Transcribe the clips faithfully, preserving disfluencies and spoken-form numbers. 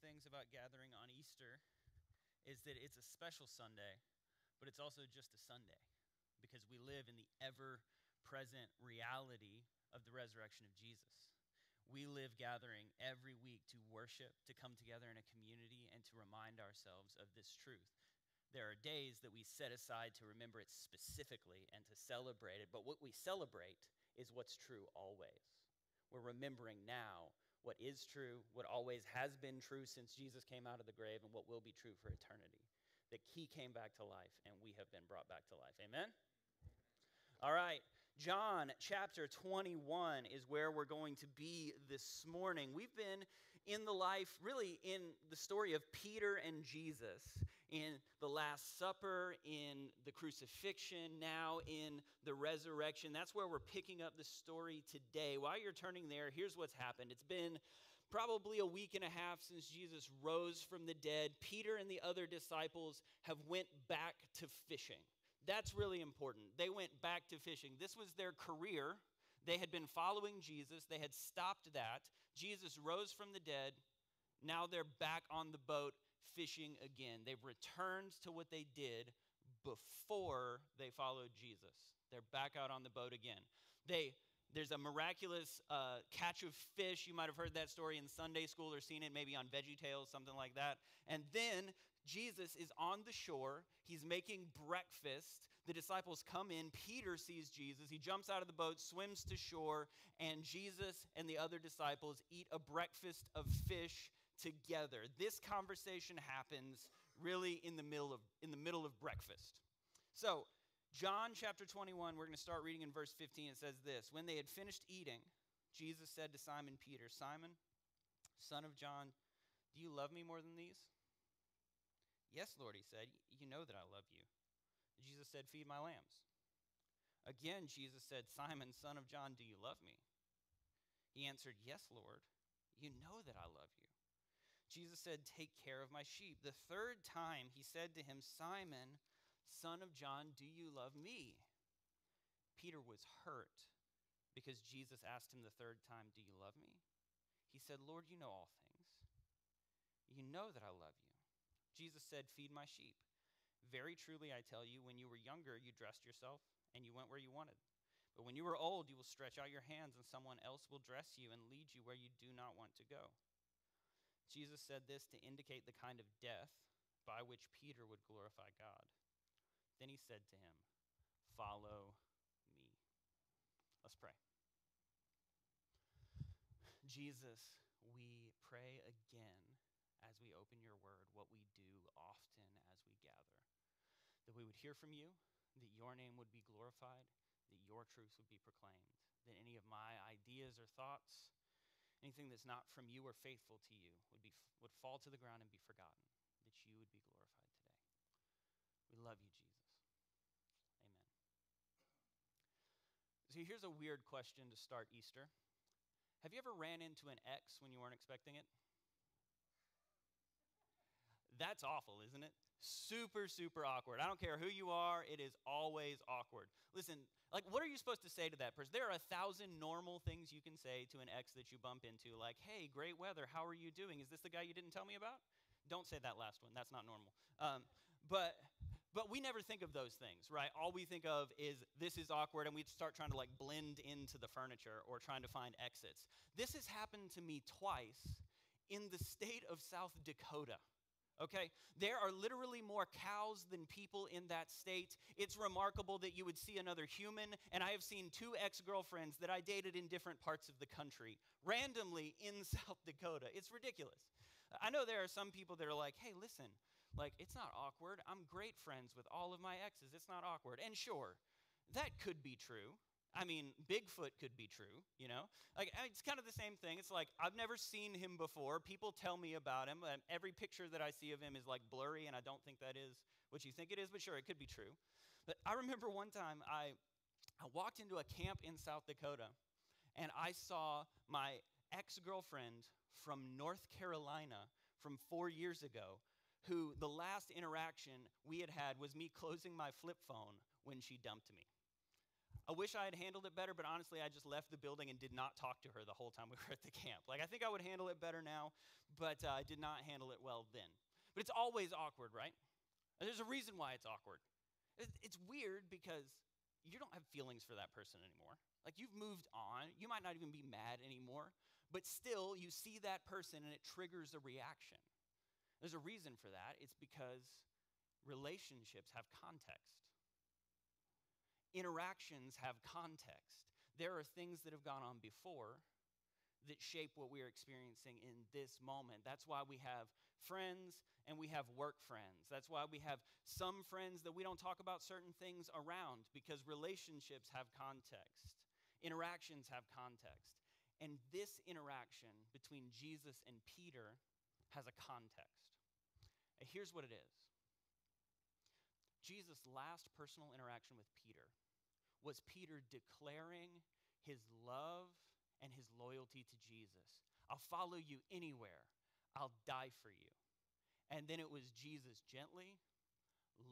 things about gathering on Easter is that it's a special Sunday, but it's also just a Sunday because we live in the ever-present reality of the resurrection of Jesus. We live gathering every week to worship, to come together in a community, and to remind ourselves of this truth. There are days that we set aside to remember it specifically and to celebrate it, but what we celebrate is what's true always. We're remembering now what is true, what always has been true since Jesus came out of the grave, and what will be true for eternity, that he came back to life and we have been brought back to life. Amen? All right, John chapter twenty-one is where we're going to be this morning. We've been in the life, really in the story of Peter and Jesus, in the Last Supper, in the crucifixion, now in the resurrection. That's where we're picking up the story today. While you're turning there, here's what's happened. It's been probably a week and a half since Jesus rose from the dead. Peter and the other disciples have went back to fishing. That's really important. They went back to fishing. This was their career. They had been following Jesus. They had stopped that. Jesus rose from the dead. Now they're back on the boat fishing again. They've returned to what they did before they followed Jesus. They're back out on the boat again. They There's a miraculous uh, catch of fish. You might have heard that story in Sunday school or seen it maybe on VeggieTales, something like that. And then Jesus is on the shore. He's making breakfast. The disciples come in. Peter sees Jesus. He jumps out of the boat, swims to shore, and Jesus and the other disciples eat a breakfast of fish together. This conversation happens really in the middle of, in the middle of breakfast. So, John chapter twenty-one, we're going to start reading in verse fifteen. It says this: when they had finished eating, Jesus said to Simon Peter, "Simon, son of John, do you love me more than these?" "Yes, Lord," he said, "you know that I love you." Jesus said, "Feed my lambs." Again, Jesus said, "Simon, son of John, do you love me?" He answered, "Yes, Lord, you know that I love you." Jesus said, "Take care of my sheep." The third time he said to him, "Simon, son of John, do you love me?" Peter was hurt because Jesus asked him the third time, "Do you love me?" He said, "Lord, you know all things. You know that I love you." Jesus said, "Feed my sheep. Very truly I tell you, when you were younger, you dressed yourself and you went where you wanted. But when you are old, you will stretch out your hands and someone else will dress you and lead you where you do not want to go." Jesus said this to indicate the kind of death by which Peter would glorify God. Then he said to him, "Follow me." Let's pray. Jesus, we pray again as we open your word, what we do often as we gather, that we would hear from you, that your name would be glorified, that your truth would be proclaimed, that any of my ideas or thoughts, anything that's not from you or faithful to you would be would fall to the ground and be forgotten, that you would be glorified today. We love you, Jesus. Amen. So here's a weird question to start Easter. Have you ever ran into an ex when you weren't expecting it? That's awful, isn't it? Super, super awkward. I don't care who you are, it is always awkward. Listen, like, what are you supposed to say to that person? There are a thousand normal things you can say to an ex that you bump into, like, "Hey, great weather, how are you doing? Is this the guy you didn't tell me about?" Don't say that last one. That's not normal. Um, but but we never think of those things, right? All we think of is this is awkward, and we start trying to like blend into the furniture or trying to find exits. This has happened to me twice in the state of South Dakota. Okay, there are literally more cows than people in that state. It's remarkable that you would see another human, and I have seen two ex-girlfriends that I dated in different parts of the country, randomly in South Dakota. It's ridiculous. I know there are some people that are like, "Hey, listen, like, it's not awkward. I'm great friends with all of my exes. It's not awkward." And sure, that could be true. I mean, Bigfoot could be true, you know? Like, it's kind of the same thing. It's like, I've never seen him before. People tell me about him. And every picture that I see of him is like blurry, and I don't think that is what you think it is, but sure, it could be true. But I remember one time I, I walked into a camp in South Dakota, and I saw my ex-girlfriend from North Carolina from four years ago, who the last interaction we had had was me closing my flip phone when she dumped me. I wish I had handled it better, but honestly, I just left the building and did not talk to her the whole time we were at the camp. Like, I think I would handle it better now, but uh, I did not handle it well then. But it's always awkward, right? There's a reason why it's awkward. It's weird because you don't have feelings for that person anymore. Like, you've moved on. You might not even be mad anymore, but still you see that person and it triggers a reaction. There's a reason for that. It's because relationships have context. Interactions have context. There are things that have gone on before that shape what we are experiencing in this moment. That's why we have friends and we have work friends. That's why we have some friends that we don't talk about certain things around, because relationships have context. Interactions have context. And this interaction between Jesus and Peter has a context. And here's what it is. Jesus' last personal interaction with Peter was Peter declaring his love and his loyalty to Jesus. I'll follow you anywhere. I'll die for you. And then it was Jesus gently,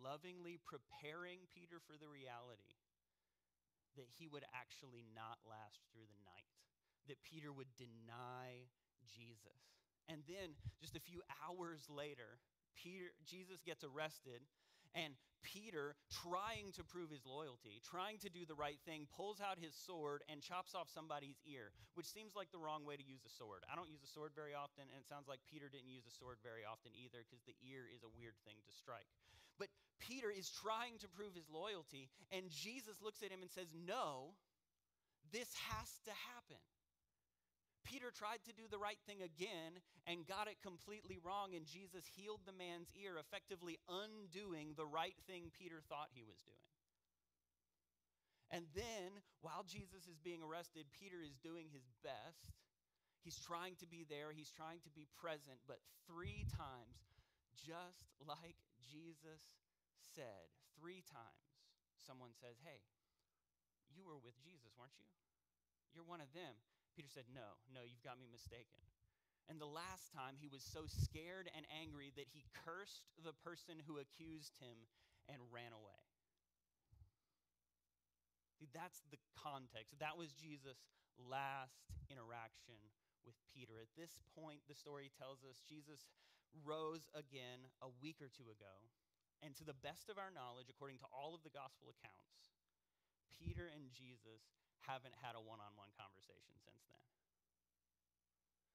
lovingly preparing Peter for the reality that he would actually not last through the night, that Peter would deny Jesus. And then just a few hours later, Peter, Jesus gets arrested, and Peter, trying to prove his loyalty, trying to do the right thing, pulls out his sword and chops off somebody's ear, which seems like the wrong way to use a sword. I don't use a sword very often, and it sounds like Peter didn't use a sword very often either, because the ear is a weird thing to strike. But Peter is trying to prove his loyalty, and Jesus looks at him and says, no, this has to happen. Peter tried to do the right thing again and got it completely wrong, and Jesus healed the man's ear, effectively undoing the right thing Peter thought he was doing. And then, while Jesus is being arrested, Peter is doing his best. He's trying to be there. He's trying to be present, but three times, just like Jesus said, three times, someone says, hey, you were with Jesus, weren't you? You're one of them. Peter said, no, no, you've got me mistaken. And the last time he was so scared and angry that he cursed the person who accused him and ran away. Dude, that's the context. That was Jesus' last interaction with Peter. At this point, the story tells us Jesus rose again a week or two ago. And to the best of our knowledge, according to all of the gospel accounts, Peter and Jesus haven't had a one-on-one conversation since then.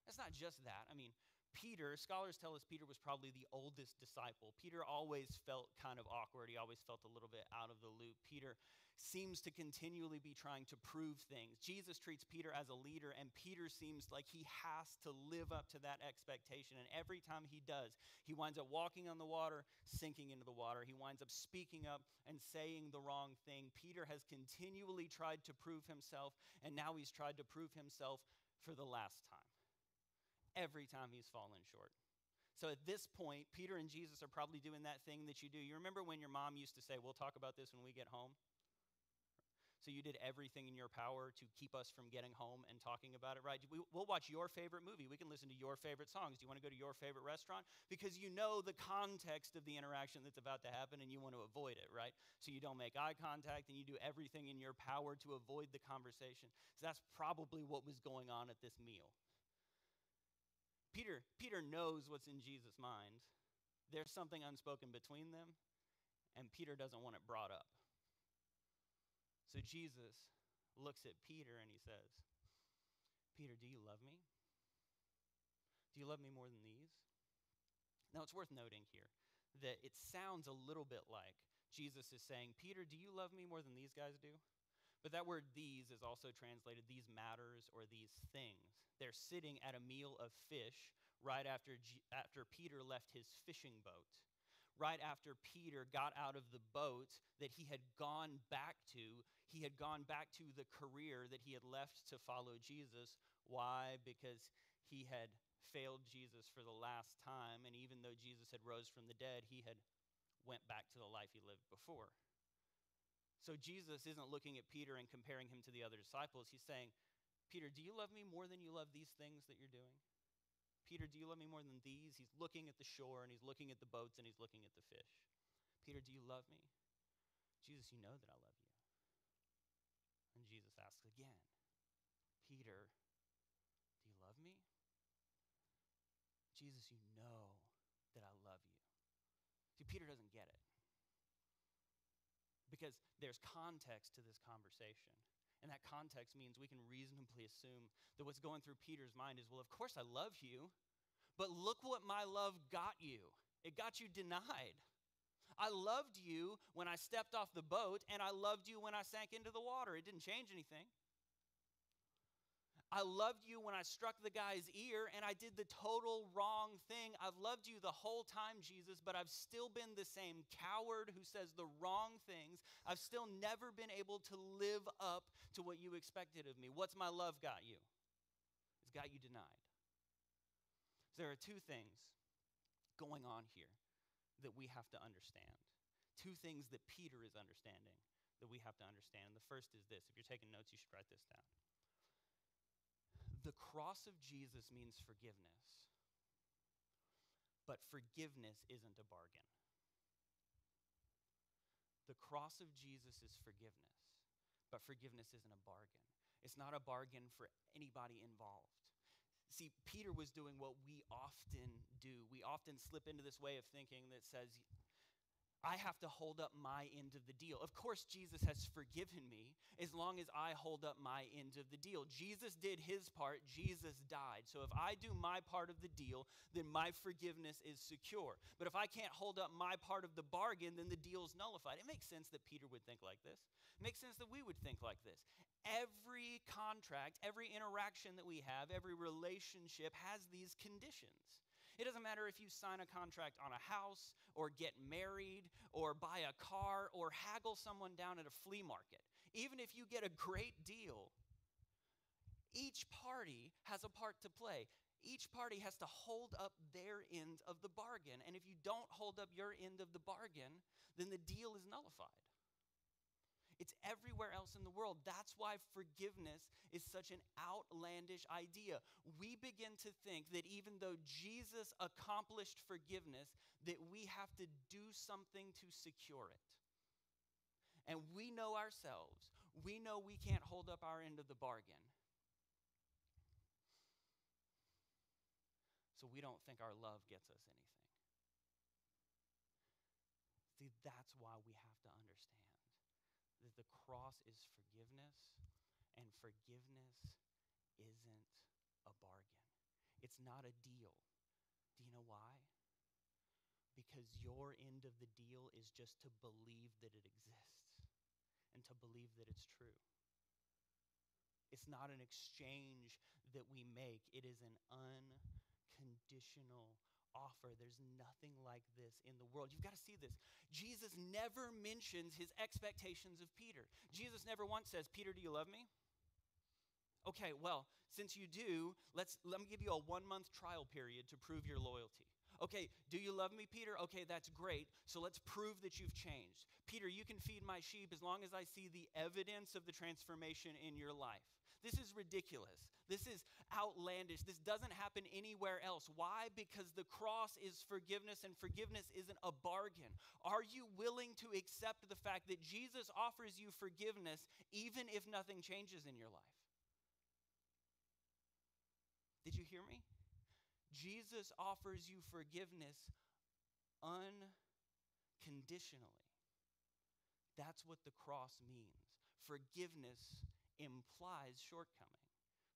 That's not just that. I mean, Peter, scholars tell us Peter was probably the oldest disciple. Peter always felt kind of awkward. He always felt a little bit out of the loop. Peter seems to continually be trying to prove things. Jesus treats Peter as a leader, and Peter seems like he has to live up to that expectation. And every time he does, he winds up walking on the water, sinking into the water. He winds up speaking up and saying the wrong thing. Peter has continually tried to prove himself, and now he's tried to prove himself for the last time. Every time he's fallen short. So at this point, Peter and Jesus are probably doing that thing that you do. You remember when your mom used to say, we'll talk about this when we get home? So you did everything in your power to keep us from getting home and talking about it, right? We'll watch your favorite movie. We can listen to your favorite songs. Do you want to go to your favorite restaurant? Because you know the context of the interaction that's about to happen and you want to avoid it, right? So you don't make eye contact and you do everything in your power to avoid the conversation. So that's probably what was going on at this meal. Peter, Peter knows what's in Jesus' mind. There's something unspoken between them, and Peter doesn't want it brought up. So Jesus looks at Peter and he says, Peter, do you love me? Do you love me more than these? Now, it's worth noting here that it sounds a little bit like Jesus is saying, Peter, do you love me more than these guys do? But that word these is also translated these matters or these things. They're sitting at a meal of fish right after, G- after Peter left his fishing boat, right after Peter got out of the boat that he had gone back to. He had gone back to the career that he had left to follow Jesus. Why? Because he had failed Jesus for the last time, and even though Jesus had rose from the dead, he had went back to the life he lived before. So Jesus isn't looking at Peter and comparing him to the other disciples. He's saying, Peter, do you love me more than you love these things that you're doing? Peter, do you love me more than these? He's looking at the shore, and he's looking at the boats, and he's looking at the fish. Peter, do you love me? Jesus, you know that I love you. And Jesus asks again, Peter, do you love me? Jesus, you know that I love you. See, Peter doesn't get it because there's context to this conversation. And that context means we can reasonably assume that what's going through Peter's mind is, well, of course I love you, but look what my love got you. It got you denied. I loved you when I stepped off the boat, and I loved you when I sank into the water. It didn't change anything. I loved you when I struck the guy's ear, and I did the total wrong thing. I've loved you the whole time, Jesus, but I've still been the same coward who says the wrong things. I've still never been able to live up to what you expected of me. What's my love got you? It's got you denied. So there are two things going on here that we have to understand. Two things that Peter is understanding that we have to understand. And the first is this. If you're taking notes, you should write this down. The cross of Jesus means forgiveness, but forgiveness isn't a bargain. The cross of Jesus is forgiveness, but forgiveness isn't a bargain. It's not a bargain for anybody involved. See, Peter was doing what we often do. We often slip into this way of thinking that says, I have to hold up my end of the deal. Of course, Jesus has forgiven me as long as I hold up my end of the deal. Jesus did his part. Jesus died. So if I do my part of the deal, then my forgiveness is secure. But if I can't hold up my part of the bargain, then the deal's nullified. It makes sense that Peter would think like this. It makes sense that we would think like this. Every contract, every interaction that we have, every relationship has these conditions. It doesn't matter if you sign a contract on a house or get married or buy a car or haggle someone down at a flea market. Even if you get a great deal, each party has a part to play. Each party has to hold up their end of the bargain. And if you don't hold up your end of the bargain, then the deal is nullified. It's everywhere else in the world. That's why forgiveness is such an outlandish idea. We begin to think that even though Jesus accomplished forgiveness, that we have to do something to secure it. And we know ourselves. We know we can't hold up our end of the bargain. So we don't think our love gets us anything. See, that's why we have to understand that the cross is forgiveness, and forgiveness isn't a bargain. It's not a deal. Do you know why? Because your end of the deal is just to believe that it exists and to believe that it's true. It's not an exchange that we make. It is an unconditional offer. There's nothing like this in the world. You've got to see this. Jesus never mentions his expectations of Peter. Jesus never once says, Peter, do you love me? Okay, well, since you do, let's let me give you a one-month trial period to prove your loyalty. Okay, do you love me, Peter? Okay, that's great. So let's prove that you've changed. Peter, you can feed my sheep as long as I see the evidence of the transformation in your life. This is ridiculous. This is outlandish. This doesn't happen anywhere else. Why? Because the cross is forgiveness, and forgiveness isn't a bargain. Are you willing to accept the fact that Jesus offers you forgiveness even if nothing changes in your life? Did you hear me? Jesus offers you forgiveness unconditionally. That's what the cross means. Forgiveness implies shortcoming.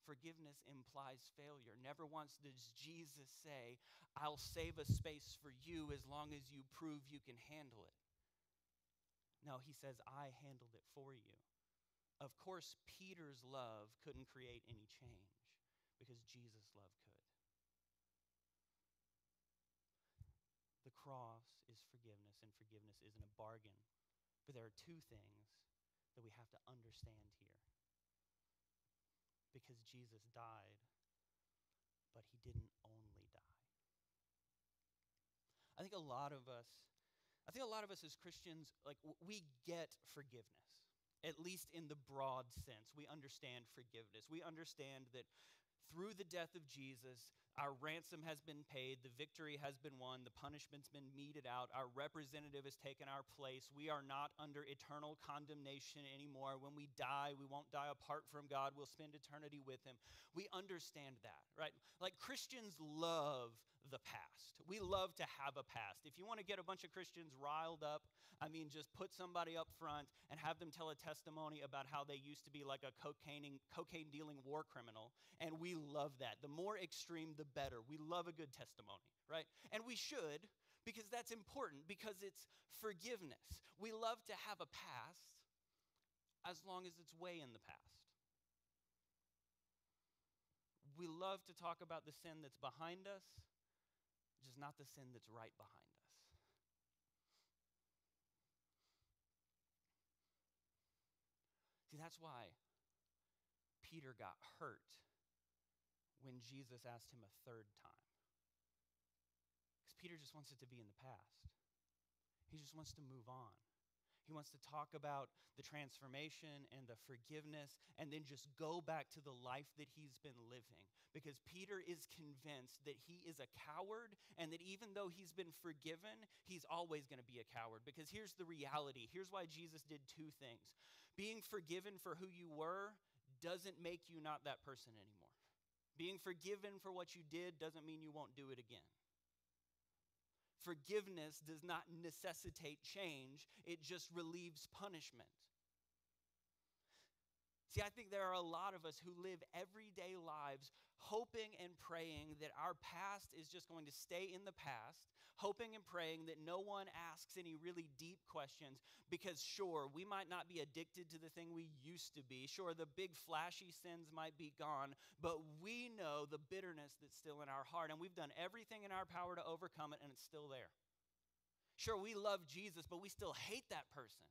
Forgiveness implies failure. Never once does Jesus say, I'll save a space for you as long as you prove you can handle it. No, he says, I handled it for you. Of course, Peter's love couldn't create any change because Jesus' love could. The cross is forgiveness, and forgiveness isn't a bargain. But there are two things that we have to understand here. Because Jesus died, but he didn't only die. I think a lot of us, I think a lot of us as Christians, like we get forgiveness, at least in the broad sense. We understand forgiveness. We understand that through the death of Jesus, our ransom has been paid, the victory has been won, the punishment's been meted out, our representative has taken our place. We are not under eternal condemnation anymore. When we die, we won't die apart from God. We'll spend eternity with him. We understand that, right? Like Christians love the past. We love to have a past. If you want to get a bunch of Christians riled up, I mean, just put somebody up front and have them tell a testimony about how they used to be like a cocaine, cocaine dealing war criminal, and we love that. The more extreme, the better. We love a good testimony, right? And we should, because that's important, because it's forgiveness. We love to have a past as long as it's way in the past. We love to talk about the sin that's behind us, just not the sin that's right behind us. See, that's why Peter got hurt when Jesus asked him a third time. Because Peter just wants it to be in the past. He just wants to move on. He wants to talk about the transformation and the forgiveness and then just go back to the life that he's been living, because Peter is convinced that he is a coward and that even though he's been forgiven, he's always going to be a coward. Because here's the reality. Here's why Jesus did two things. Being forgiven for who you were doesn't make you not that person anymore. Being forgiven for what you did doesn't mean you won't do it again. Forgiveness does not necessitate change. It just relieves punishment. See, I think there are a lot of us who live everyday lives hoping and praying that our past is just going to stay in the past, hoping and praying that no one asks any really deep questions, because sure, we might not be addicted to the thing we used to be. Sure, the big flashy sins might be gone, but we know the bitterness that's still in our heart, and we've done everything in our power to overcome it, and it's still there. Sure, we love Jesus, but we still hate that person.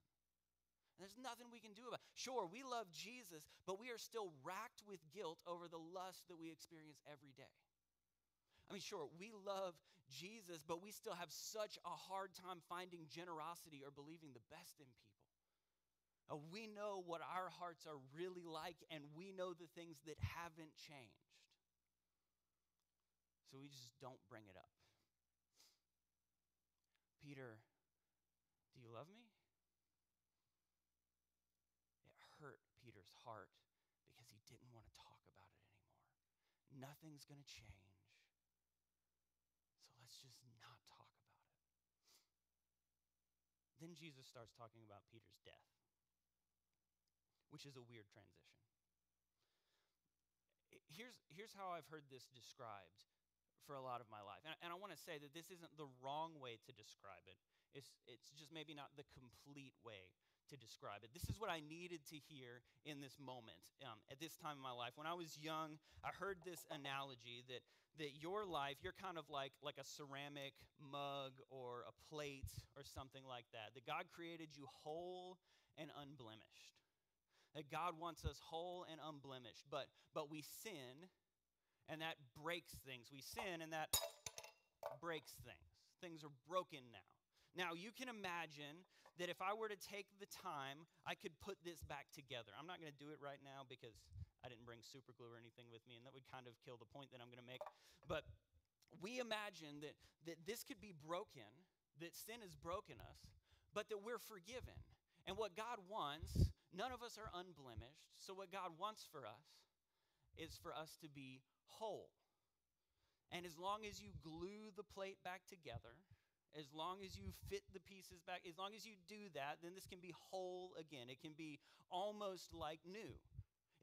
There's nothing we can do about it. Sure, we love Jesus, but we are still racked with guilt over the lust that we experience every day. I mean, sure, we love Jesus, but we still have such a hard time finding generosity or believing the best in people. We know what our hearts are really like, and we know the things that haven't changed. So we just don't bring it up. Peter, do you love me? It hurt Peter's heart because he didn't want to talk about it anymore. Nothing's going to change. So let's just not talk about it. Then Jesus starts talking about Peter's death, which is a weird transition. Here's, here's how I've heard this described for a lot of my life. And, and I want to say that this isn't the wrong way to describe it. It's, it's just maybe not the complete way to describe it. This is what I needed to hear in this moment, um, at this time in my life. When I was young, I heard this analogy that that your life, you're kind of like, like a ceramic mug or a plate or something like that, that God created you whole and unblemished, that God wants us whole and unblemished, but, but we sin, and that breaks things. We sin, and that breaks things. Things are broken now. Now, you can imagine that if I were to take the time, I could put this back together. I'm not going to do it right now because I didn't bring super glue or anything with me, and that would kind of kill the point that I'm going to make. But we imagine that, that this could be broken, that sin has broken us, but that we're forgiven. And what God wants, none of us are unblemished, so what God wants for us is for us to be whole. And as long as you glue the plate back together, as long as you fit the pieces back, as long as you do that, then this can be whole again. It can be almost like new.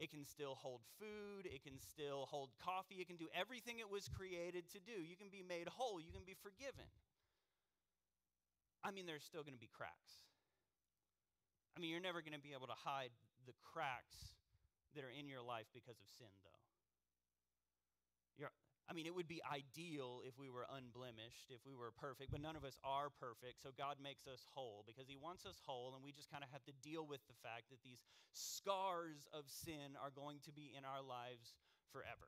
It can still hold food. It can still hold coffee. It can do everything it was created to do. You can be made whole. You can be forgiven. I mean, there's still going to be cracks. I mean, you're never going to be able to hide the cracks that are in your life because of sin, though. You're I mean, it would be ideal if we were unblemished, if we were perfect, but none of us are perfect, so God makes us whole because he wants us whole, and we just kind of have to deal with the fact that these scars of sin are going to be in our lives forever,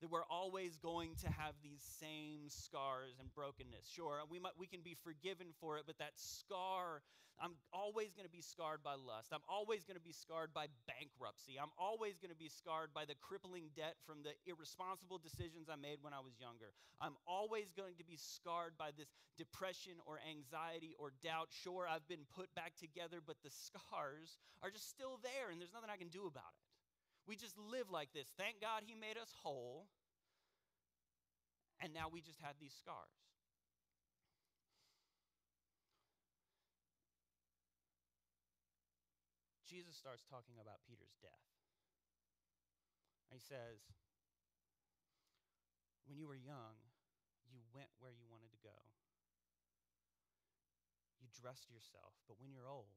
that we're always going to have these same scars and brokenness. Sure, we might, we can be forgiven for it, but that scar, I'm always going to be scarred by lust. I'm always going to be scarred by bankruptcy. I'm always going to be scarred by the crippling debt from the irresponsible decisions I made when I was younger. I'm always going to be scarred by this depression or anxiety or doubt. Sure, I've been put back together, but the scars are just still there, and there's nothing I can do about it. We just live like this. Thank God he made us whole. and now we just had these scars. Jesus starts talking about Peter's death. He says, when you were young, you went where you wanted to go. You dressed yourself, but when you're old,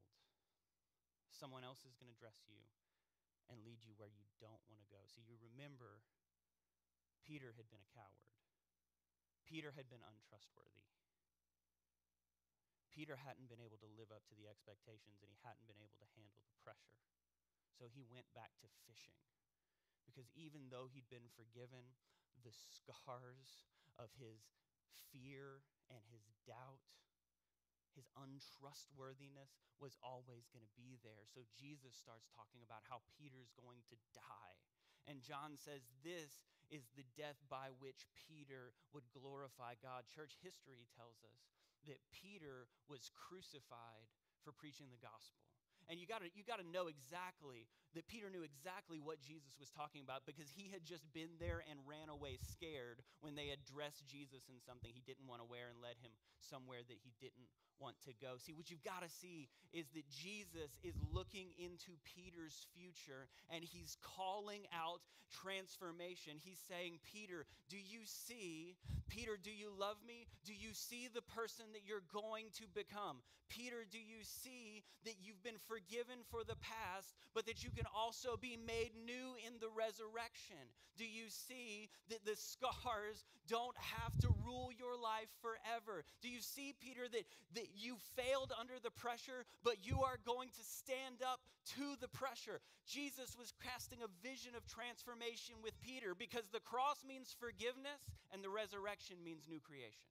someone else is going to dress you and lead you where you don't want to go. So you remember Peter had been a coward. Peter had been untrustworthy. Peter hadn't been able to live up to the expectations, and he hadn't been able to handle the pressure. So he went back to fishing. Because even though he'd been forgiven, the scars of his fear and his doubt, his untrustworthiness was always going to be there. So Jesus starts talking about how Peter's going to die. And John says this is the death by which Peter would glorify God. Church history tells us that Peter was crucified for preaching the gospel. And you gotta, you gotta know exactly that Peter knew exactly what Jesus was talking about, because he had just been there and ran away scared when they addressed Jesus in something he didn't want to wear and led him somewhere that he didn't want to go. See, what you've got to see is that Jesus is looking into Peter's future, and he's calling out transformation. He's saying, Peter, do you see? Peter, do you love me? Do you see the person that you're going to become? Peter, do you see that you've been forgiven for the past, but that you can also be made new in the resurrection? Do you see that the scars don't have to rule your life forever? Do you see, Peter, that, that you failed under the pressure, but you are going to stand up to the pressure? Jesus was casting a vision of transformation with Peter, because the cross means forgiveness and the resurrection means new creation.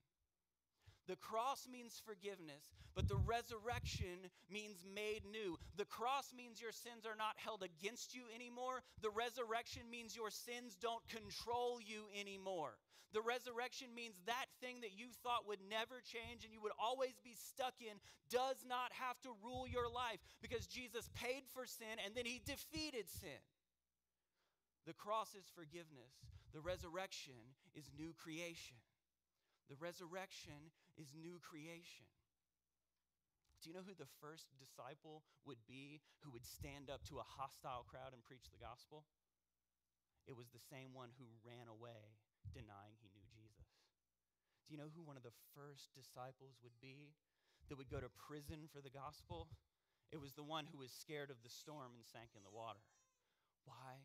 The cross means forgiveness, but the resurrection means made new. The cross means your sins are not held against you anymore. The resurrection means your sins don't control you anymore. The resurrection means that thing that you thought would never change and you would always be stuck in does not have to rule your life, because Jesus paid for sin and then he defeated sin. The cross is forgiveness. The resurrection is new creation. The resurrection is new creation. Do you know who the first disciple would be who would stand up to a hostile crowd and preach the gospel? It was the same one who ran away denying he knew Jesus. Do you know who one of the first disciples would be that would go to prison for the gospel? It was the one who was scared of the storm and sank in the water. Why?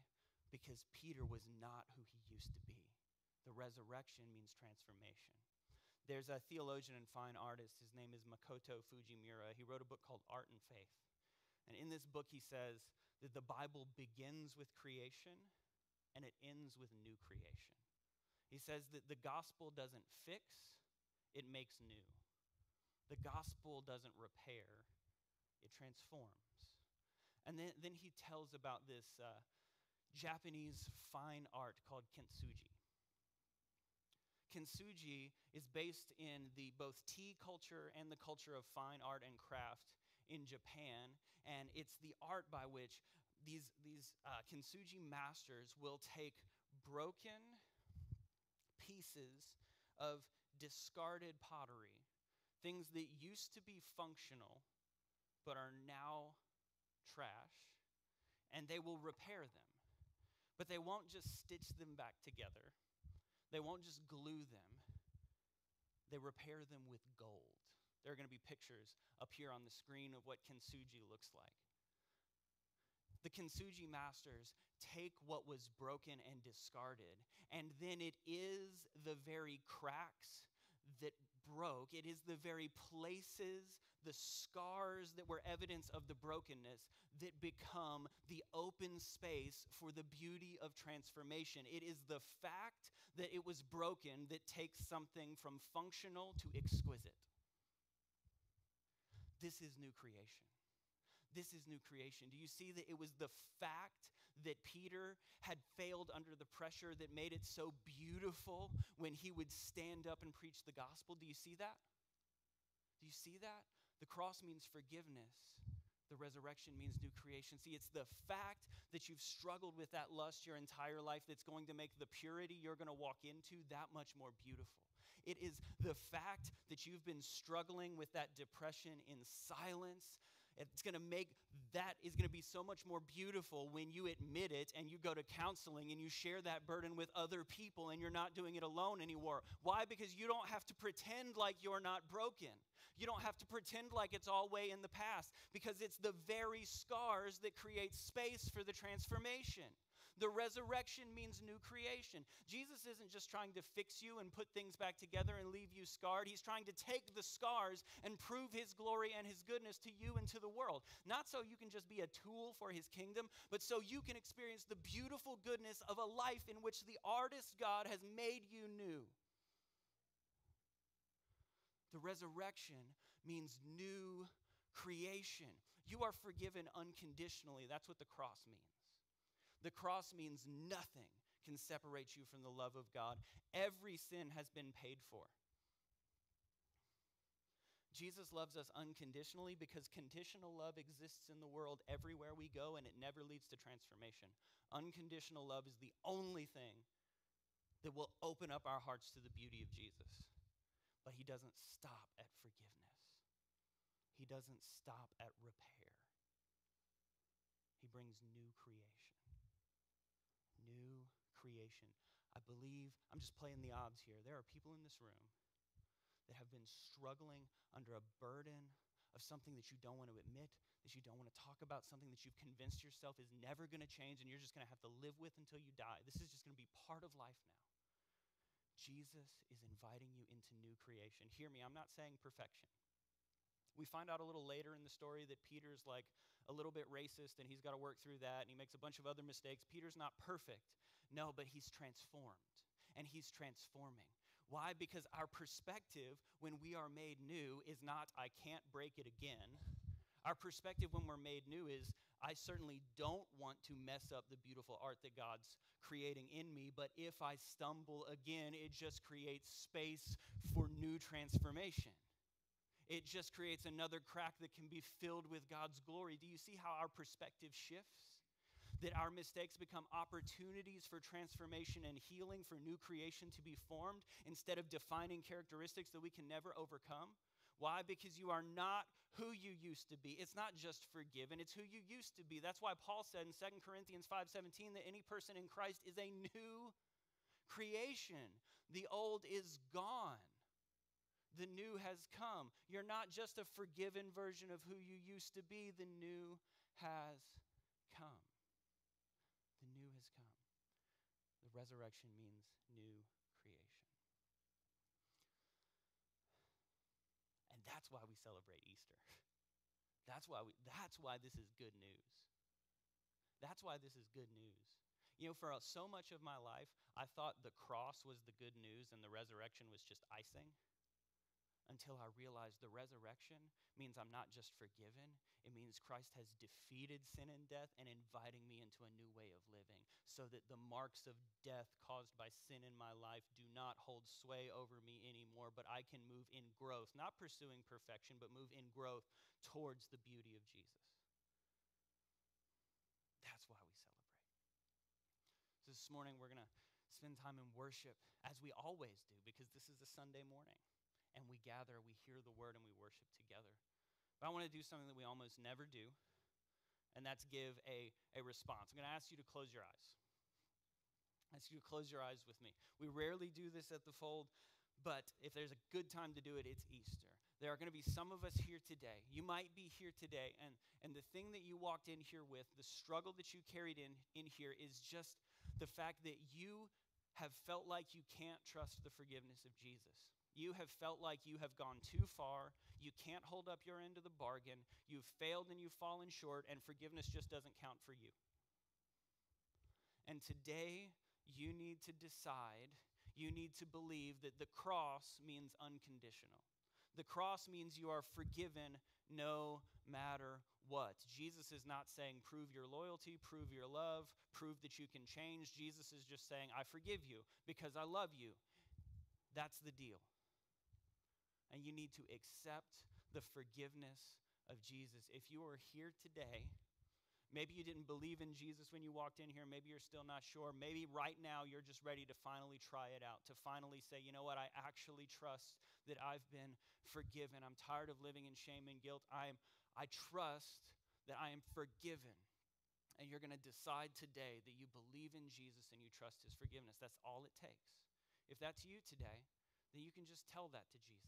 Because Peter was not who he used to be. The resurrection means transformation. There's a theologian and fine artist. His name is Makoto Fujimura. He wrote a book called Art and Faith. And in this book, he says that the Bible begins with creation and it ends with new creation. He says that the gospel doesn't fix, it makes new. The gospel doesn't repair, it transforms. And then, then he tells about this uh, Japanese fine art called kintsugi. Kintsugi is based in the both tea culture and the culture of fine art and craft in Japan, and it's the art by which these, these uh, kintsugi masters will take broken pieces of discarded pottery, things that used to be functional but are now trash, and they will repair them. But they won't just stitch them back together. They won't just glue them. They repair them with gold. There are going to be pictures up here on the screen of what kintsugi looks like. The kintsugi masters take what was broken and discarded, and then it is the very cracks that broke. It is the very places, the scars that were evidence of the brokenness that become the open space for the beauty of transformation. It is the fact that it was broken that takes something from functional to exquisite. This is new creation. This is new creation. Do you see that it was the fact that Peter had failed under the pressure that made it so beautiful when he would stand up and preach the gospel? Do you see that? Do you see that? The cross means forgiveness. The resurrection means new creation. See, it's the fact that you've struggled with that lust your entire life that's going to make the purity you're going to walk into that much more beautiful. It is the fact that you've been struggling with that depression in silence. It's going to make that is going to be so much more beautiful when you admit it and you go to counseling and you share that burden with other people and you're not doing it alone anymore. Why? Because you don't have to pretend like you're not broken. You don't have to pretend like it's all way in the past, because it's the very scars that create space for the transformation. The resurrection means new creation. Jesus isn't just trying to fix you and put things back together and leave you scarred. He's trying to take the scars and prove his glory and his goodness to you and to the world. Not so you can just be a tool for his kingdom, but so you can experience the beautiful goodness of a life in which the artist God has made you new. The resurrection means new creation. You are forgiven unconditionally. That's what the cross means. The cross means nothing can separate you from the love of God. Every sin has been paid for. Jesus loves us unconditionally because conditional love exists in the world everywhere we go, and it never leads to transformation. Unconditional love is the only thing that will open up our hearts to the beauty of Jesus. But he doesn't stop at forgiveness. He doesn't stop at repair. He brings new creation. New creation. I believe, I'm just playing the odds here. There are people in this room that have been struggling under a burden of something that you don't want to admit, that you don't want to talk about, something that you've convinced yourself is never going to change and you're just going to have to live with until you die. This is just going to be part of life now. Jesus is inviting you into new creation. Hear me, I'm not saying perfection. We find out a little later in the story that Peter's like a little bit racist and he's got to work through that and he makes a bunch of other mistakes. Peter's not perfect. No, but he's transformed and he's transforming. Why? Because our perspective when we are made new is not, I can't break it again. Our perspective when we're made new is, I certainly don't want to mess up the beautiful art that God's creating in me, but if I stumble again, it just creates space for new transformation. It just creates another crack that can be filled with God's glory. Do you see how our perspective shifts? That our mistakes become opportunities for transformation and healing, for new creation to be formed, instead of defining characteristics that we can never overcome? Why? Because you are not who you used to be. It's not just forgiven, it's who you used to be. That's why Paul said in Second Corinthians five seventeen that any person in Christ is a new creation. The old is gone. The new has come. You're not just a forgiven version of who you used to be. The new has come. The new has come. The resurrection means new creation. And that's why we celebrate Easter. That's why we, that's why this is good news. That's why this is good news. You know, for so much of my life, I thought the cross was the good news and the resurrection was just icing. Until I realized the resurrection means I'm not just forgiven. It means Christ has defeated sin and death and inviting me into a new way of living so that the marks of death caused by sin in my life do not hold sway over me anymore, but I can move in growth, not pursuing perfection, but move in growth towards the beauty of Jesus. That's why we celebrate. So this morning we're going to spend time in worship as we always do, because this is a Sunday morning. And we gather, we hear the word, and we worship together. But I want to do something that we almost never do, and that's give a, a response. I'm going to ask you to close your eyes. I ask you to close your eyes with me. We rarely do this at the Fold, but if there's a good time to do it, it's Easter. There are going to be some of us here today. You might be here today, and, and the thing that you walked in here with, the struggle that you carried in, in here is just the fact that you have felt like you can't trust the forgiveness of Jesus. You have felt like you have gone too far, you can't hold up your end of the bargain, you've failed and you've fallen short, and forgiveness just doesn't count for you. And today, you need to decide, you need to believe that the cross means unconditional. The cross means you are forgiven no matter what. Jesus is not saying, prove your loyalty, prove your love, prove that you can change. Jesus is just saying, I forgive you because I love you. That's the deal. And you need to accept the forgiveness of Jesus. If you are here today, maybe you didn't believe in Jesus when you walked in here. Maybe you're still not sure. Maybe right now you're just ready to finally try it out, to finally say, you know what, I actually trust that I've been forgiven. I'm tired of living in shame and guilt. I am, I trust that I am forgiven. And you're going to decide today that you believe in Jesus and you trust his forgiveness. That's all it takes. If that's you today, then you can just tell that to Jesus.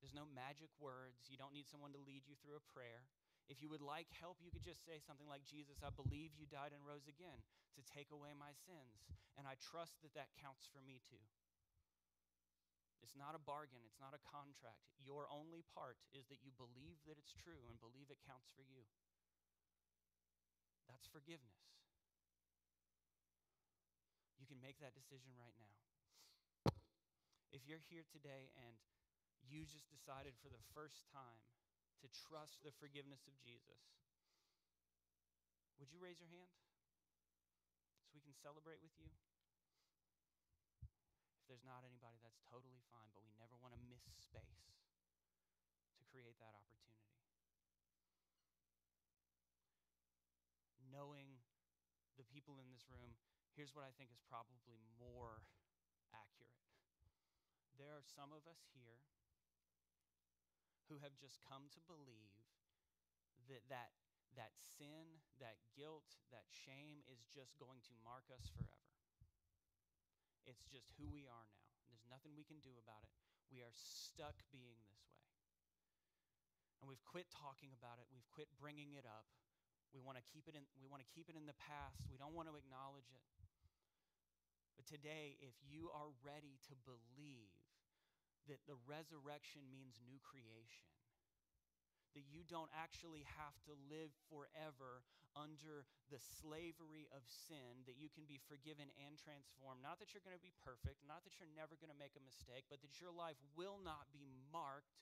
There's no magic words. You don't need someone to lead you through a prayer. If you would like help, you could just say something like, Jesus, I believe you died and rose again to take away my sins, and I trust that that counts for me too. It's not a bargain. It's not a contract. Your only part is that you believe that it's true and believe it counts for you. That's forgiveness. You can make that decision right now. If you're here today and you just decided for the first time to trust the forgiveness of Jesus, would you raise your hand so we can celebrate with you? If there's not anybody, that's totally fine, but we never want to miss space to create that opportunity. Knowing the people in this room, here's what I think is probably more accurate. There are some of us here who have just come to believe that that, that sin, that guilt, that shame is just going to mark us forever. It's just who we are now. There's nothing we can do about it. We are stuck being this way. And we've quit talking about it. We've quit bringing it up. We want to keep it in, we want to keep it in the past. We don't want to acknowledge it. But today, if you are ready to believe that the resurrection means new creation, that you don't actually have to live forever under the slavery of sin, that you can be forgiven and transformed. Not that you're going to be perfect, not that you're never going to make a mistake, but that your life will not be marked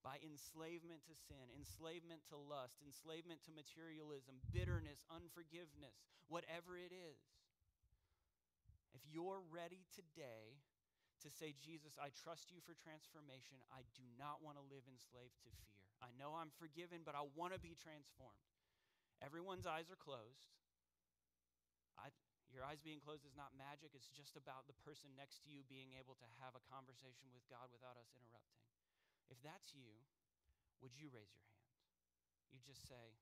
by enslavement to sin, enslavement to lust, enslavement to materialism, bitterness, unforgiveness, whatever it is. If you're ready today to say, Jesus, I trust you for transformation. I do not want to live enslaved to fear. I know I'm forgiven, but I want to be transformed. Everyone's eyes are closed. I, your eyes being closed is not magic. It's just about the person next to you being able to have a conversation with God without us interrupting. If that's you, would you raise your hand? You just say,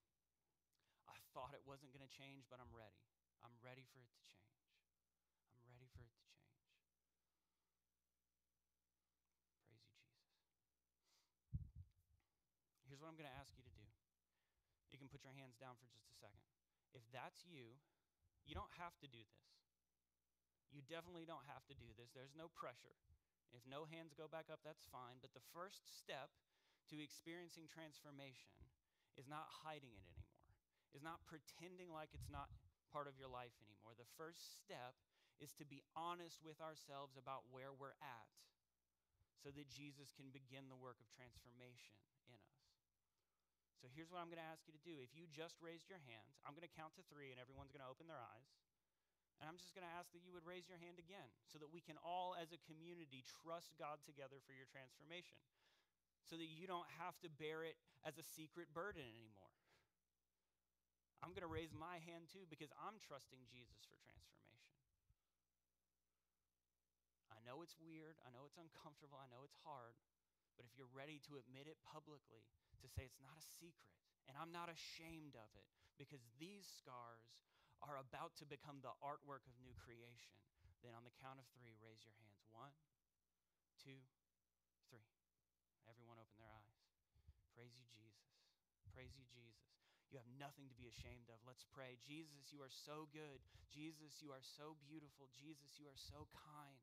I thought it wasn't going to change, but I'm ready. I'm ready for it to change. I'm ready for it to change. Praise you, Jesus. Here's what I'm going to ask you to do. You can put your hands down for just a second. If that's you, you don't have to do this. You definitely don't have to do this. There's no pressure. If no hands go back up, that's fine. But the first step to experiencing transformation is not hiding it anymore. It's not pretending like it's not part of your life anymore. The first step is to be honest with ourselves about where we're at so that Jesus can begin the work of transformation in us. So here's what I'm going to ask you to do. If you just raised your hand, I'm going to count to three and everyone's going to open their eyes. And I'm just going to ask that you would raise your hand again so that we can all as a community trust God together for your transformation so that you don't have to bear it as a secret burden anymore. I'm going to raise my hand too because I'm trusting Jesus for transformation. I know it's weird. I know it's uncomfortable. I know it's hard. But if you're ready to admit it publicly, to say it's not a secret and I'm not ashamed of it because these scars are about to become the artwork of new creation, then on the count of three, raise your hands. One, two, three. Everyone open their eyes. Praise you, Jesus. Praise you, Jesus. You have nothing to be ashamed of. Let's pray. Jesus, you are so good. Jesus, you are so beautiful. Jesus, you are so kind.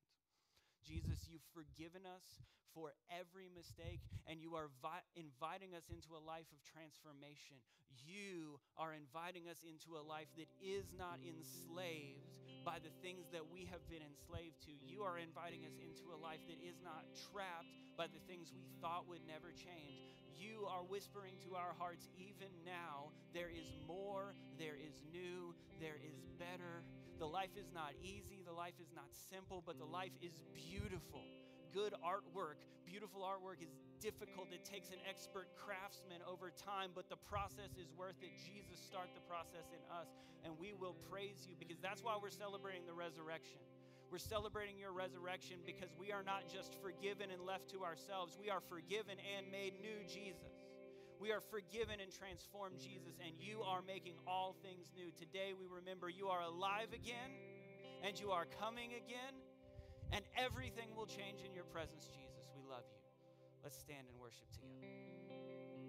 Jesus, you've forgiven us for every mistake, and you are vi- inviting us into a life of transformation. You are inviting us into a life that is not enslaved by the things that we have been enslaved to. You are inviting us into a life that is not trapped by the things we thought would never change. You are whispering to our hearts, even now, there is more, there is new, there is better. The life is not easy, the life is not simple, but the life is beautiful. good artwork. Beautiful artwork is difficult. It takes an expert craftsman over time, but the process is worth it. Jesus, start the process in us, and we will praise you, because that's why we're celebrating the resurrection. We're celebrating your resurrection because we are not just forgiven and left to ourselves. We are forgiven and made new, Jesus. We are forgiven and transformed, Jesus, and you are making all things new. Today we remember you are alive again, and you are coming again, and everything will change in your presence, Jesus. We love you. Let's stand and worship together.